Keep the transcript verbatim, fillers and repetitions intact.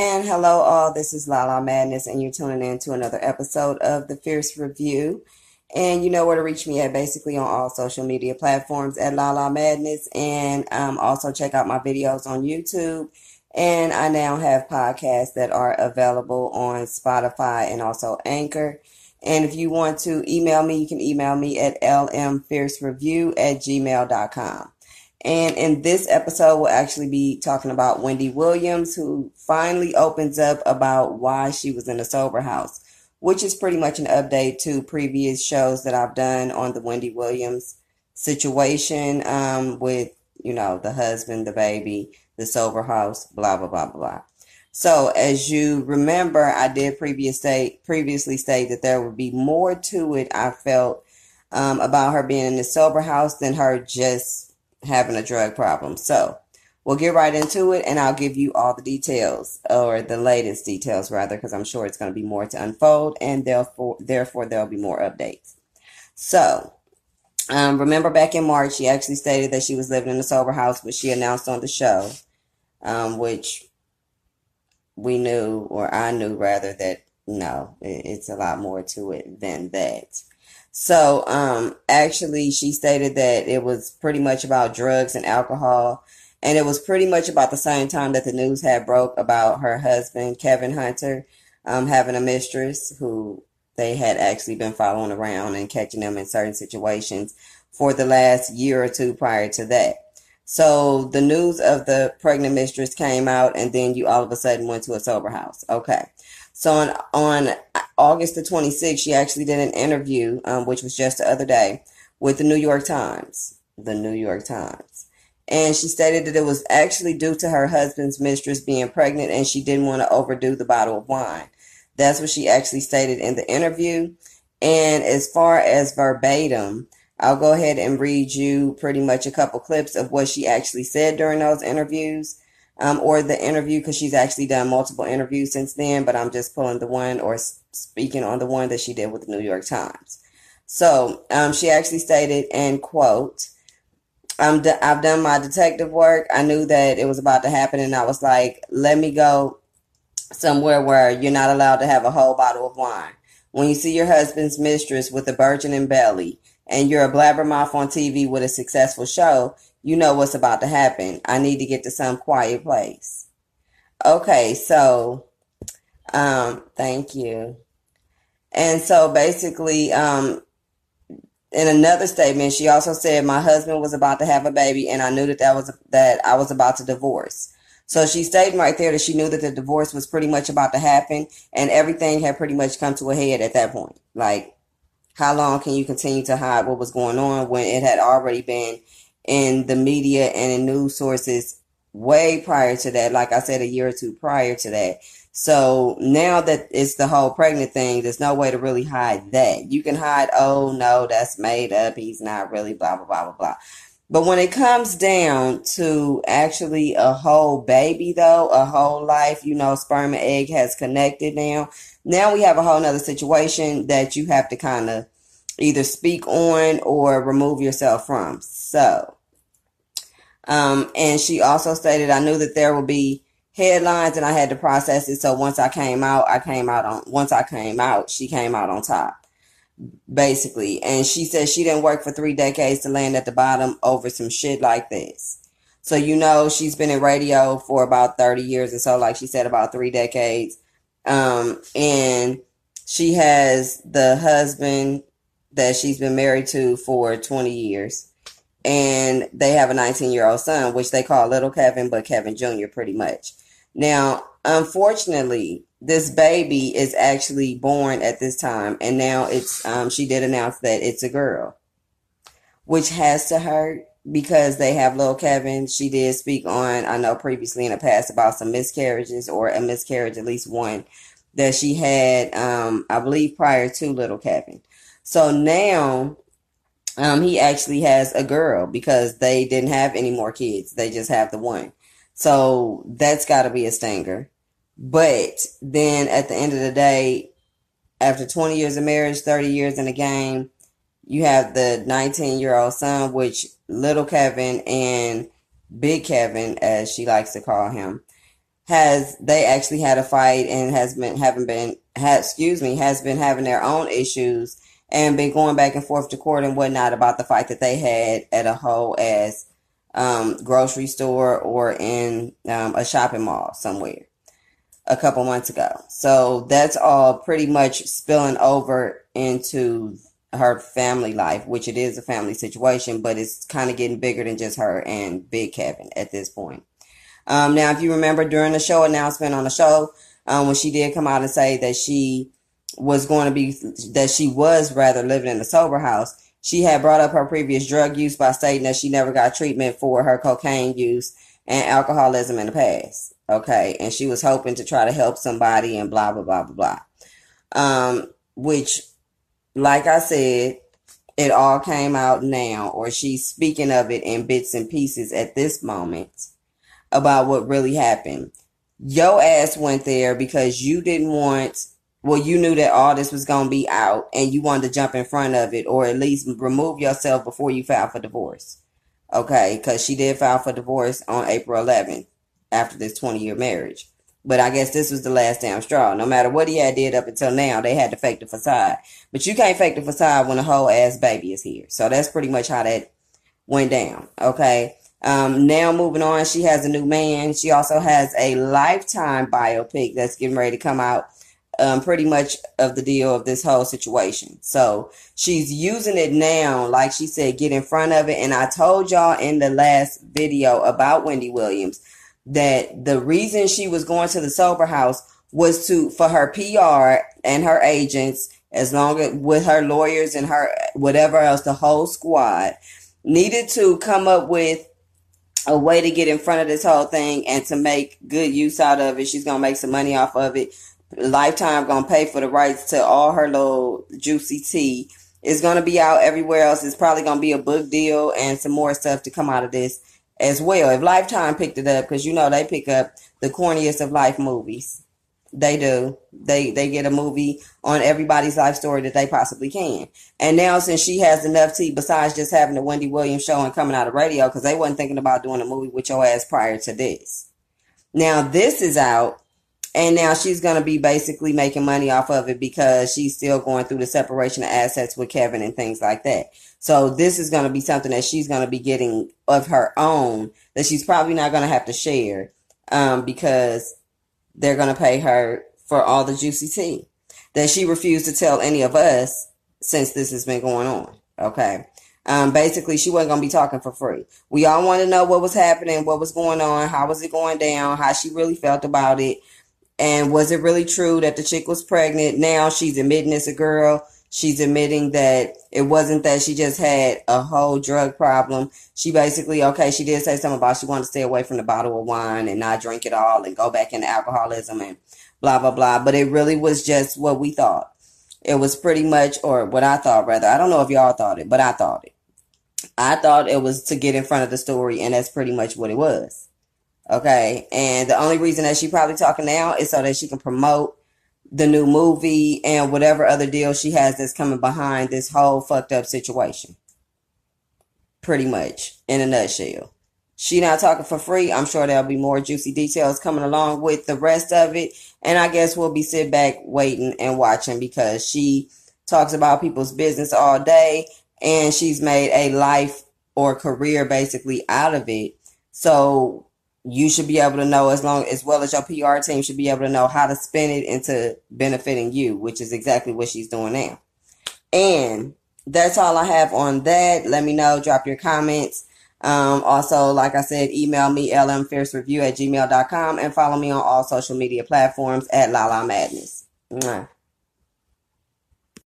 And hello all, this is Lala Madness, and you're tuning in to another episode of The Fierce Review. And you know where to reach me at, basically on all social media platforms at Lala Madness. And um, also check out my videos on YouTube. And I now have podcasts that are available on Spotify and also Anchor. And if you want to email me, you can email me at l m fierce review at gmail dot com. And in this episode, we'll actually be talking about Wendy Williams, who finally opens up about why she was in a sober house, which is pretty much an update to previous shows that I've done on the Wendy Williams situation um, with, you know, the husband, the baby, the sober house, blah, blah, blah, blah. So as you remember, I did previous state, previously state that there would be more to it, I felt, um, about her being in the sober house than her just having a drug problem. So we'll get right into it, and I'll give you all the details, or the latest details rather, because I'm sure it's going to be more to unfold, and therefore, therefore there'll be more updates. So um, remember back in March, she actually stated that she was living in a sober house, which she announced on the show, um, which... we knew, or I knew rather, that no, it's a lot more to it than that. So um, actually, she stated that it was pretty much about drugs and alcohol. And it was pretty much about the same time that the news had broke about her husband, Kevin Hunter, um, having a mistress who they had actually been following around and catching them in certain situations for the last year or two prior to that. So the news of the pregnant mistress came out, and then you all of a sudden went to a sober house. Okay. So on, on August the twenty-sixth, she actually did an interview, um, which was just the other day, with the New York Times, the New York Times. And she stated that it was actually due to her husband's mistress being pregnant, and she didn't want to overdo the bottle of wine. That's what she actually stated in the interview. And as far as verbatim, I'll go ahead and read you pretty much a couple clips of what she actually said during those interviews, um, or the interview, because she's actually done multiple interviews since then, but I'm just pulling the one, or speaking on the one that she did with the New York Times. So um, she actually stated, and quote, I'm d- I've done my detective work. I knew that it was about to happen, and I was like, let me go somewhere where you're not allowed to have a whole bottle of wine. When you see your husband's mistress with a burgeoning belly, and you're a blabbermouth on T V with a successful show, you know what's about to happen. I need to get to some quiet place. Okay, so, um, thank you. And so basically, um, in another statement, she also said, my husband was about to have a baby, and I knew that that was, that I was about to divorce. So she's stating right there that she knew that the divorce was pretty much about to happen, and everything had pretty much come to a head at that point. Like, how long can you continue to hide what was going on when it had already been in the media and in news sources way prior to that? Like I said, a year or two prior to that. So now that it's the whole pregnant thing, there's no way to really hide that. You can hide, oh, no, that's made up, he's not really, blah, blah, blah, blah, blah. But when it comes down to actually a whole baby, though, a whole life, you know, sperm and egg has connected now. Now we have a whole nother situation that you have to kind of either speak on or remove yourself from. So, um, and she also stated, I knew that there would be headlines and I had to process it. So once I came out, I came out on, once I came out, she came out on top. Basically, and she said she didn't work for three decades to land at the bottom over some shit like this. So, you know, she's been in radio for about thirty years, and so, like she said, about three decades. Um, and she has the husband that she's been married to for twenty years, and they have a nineteen year old son, which they call Little Kevin, but Kevin Junior pretty much. Now, unfortunately, this baby is actually born at this time, and now it's, um, she did announce that it's a girl, which has to hurt because they have Lil Kevin. She did speak on, I know previously in the past, about some miscarriages, or a miscarriage, at least one, that she had, um, I believe prior to Lil Kevin. So now, um, he actually has a girl because they didn't have any more kids. They just have the one. So that's gotta be a stinger. But then at the end of the day, after twenty years of marriage, thirty years in the game, you have the nineteen year old son, which Little Kevin and Big Kevin, as she likes to call him, has, they actually had a fight and has been, haven't been, has, excuse me, has been having their own issues and been going back and forth to court and whatnot about the fight that they had at a whole ass um, grocery store or in um, a shopping mall somewhere a couple months ago. So that's all pretty much spilling over into her family life, which it is a family situation, but it's kind of getting bigger than just her and Big Kevin at this point. Um, now, if you remember during the show announcement on the show, um, when she did come out and say that she was going to be, that she was rather living in a sober house, she had brought up her previous drug use by stating that she never got treatment for her cocaine use and alcoholism in the past. Okay. And she was hoping to try to help somebody and blah, blah, blah, blah, blah. Um, which, like I said, it all came out now, or she's speaking of it in bits and pieces at this moment about what really happened. Your ass went there because you didn't want, well, you knew that all this was going to be out and you wanted to jump in front of it, or at least remove yourself before you filed for divorce. Okay, because she did file for divorce on April eleventh after this twenty-year marriage. But I guess this was the last damn straw. No matter what he had did up until now, they had to fake the facade. But you can't fake the facade when a whole ass baby is here. So that's pretty much how that went down. Okay. Um, now moving on, she has a new man. She also has a Lifetime biopic that's getting ready to come out. Um, pretty much of the deal of this whole situation. So she's using it now, like she said, get in front of it. And I told y'all in the last video about Wendy Williams that the reason she was going to the sober house was to, for her P R and her agents, as long as with her lawyers and her whatever else, the whole squad needed to come up with a way to get in front of this whole thing and to make good use out of it. She's going to make some money off of it. Lifetime going to pay for the rights to all her little juicy tea. It's going to be out everywhere else. It's probably going to be a book deal and some more stuff to come out of this as well. If Lifetime picked it up, because you know they pick up the corniest of life movies. They do. They they get a movie on everybody's life story that they possibly can. And now since she has enough tea besides just having the Wendy Williams show and coming out of radio, because they wasn't thinking about doing a movie with your ass prior to this. Now this is out, and now she's going to be basically making money off of it because she's still going through the separation of assets with Kevin and things like that. So this is going to be something that she's going to be getting of her own that she's probably not going to have to share um, because they're going to pay her for all the juicy tea that she refused to tell any of us since this has been going on. Okay. Um, basically, she wasn't going to be talking for free. We all want to know what was happening, what was going on, how was it going down, how she really felt about it. And was it really true that the chick was pregnant? Now she's admitting it's a girl. She's admitting that it wasn't that she just had a whole drug problem. She basically, okay, she did say something about she wanted to stay away from the bottle of wine and not drink it all and go back into alcoholism and blah, blah, blah. But it really was just what we thought. It was pretty much, or what I thought rather. I don't know if y'all thought it, but I thought it. I thought it was to get in front of the story, and that's pretty much what it was. Okay, and the only reason that she probably talking now is so that she can promote the new movie and whatever other deal she has that's coming behind this whole fucked up situation. Pretty much, in a nutshell. She not talking for free. I'm sure there'll be more juicy details coming along with the rest of it. And I guess we'll be sit back waiting and watching because she talks about people's business all day and she's made a life or career basically out of it. So you should be able to know, as long as well as your P R team should be able to know how to spin it into benefiting you, which is exactly what she's doing now. And that's all I have on that. Let me know. Drop your comments. Um, also, like I said, email me l m fierce review at gmail dot com and follow me on all social media platforms at La La Madness. Mwah.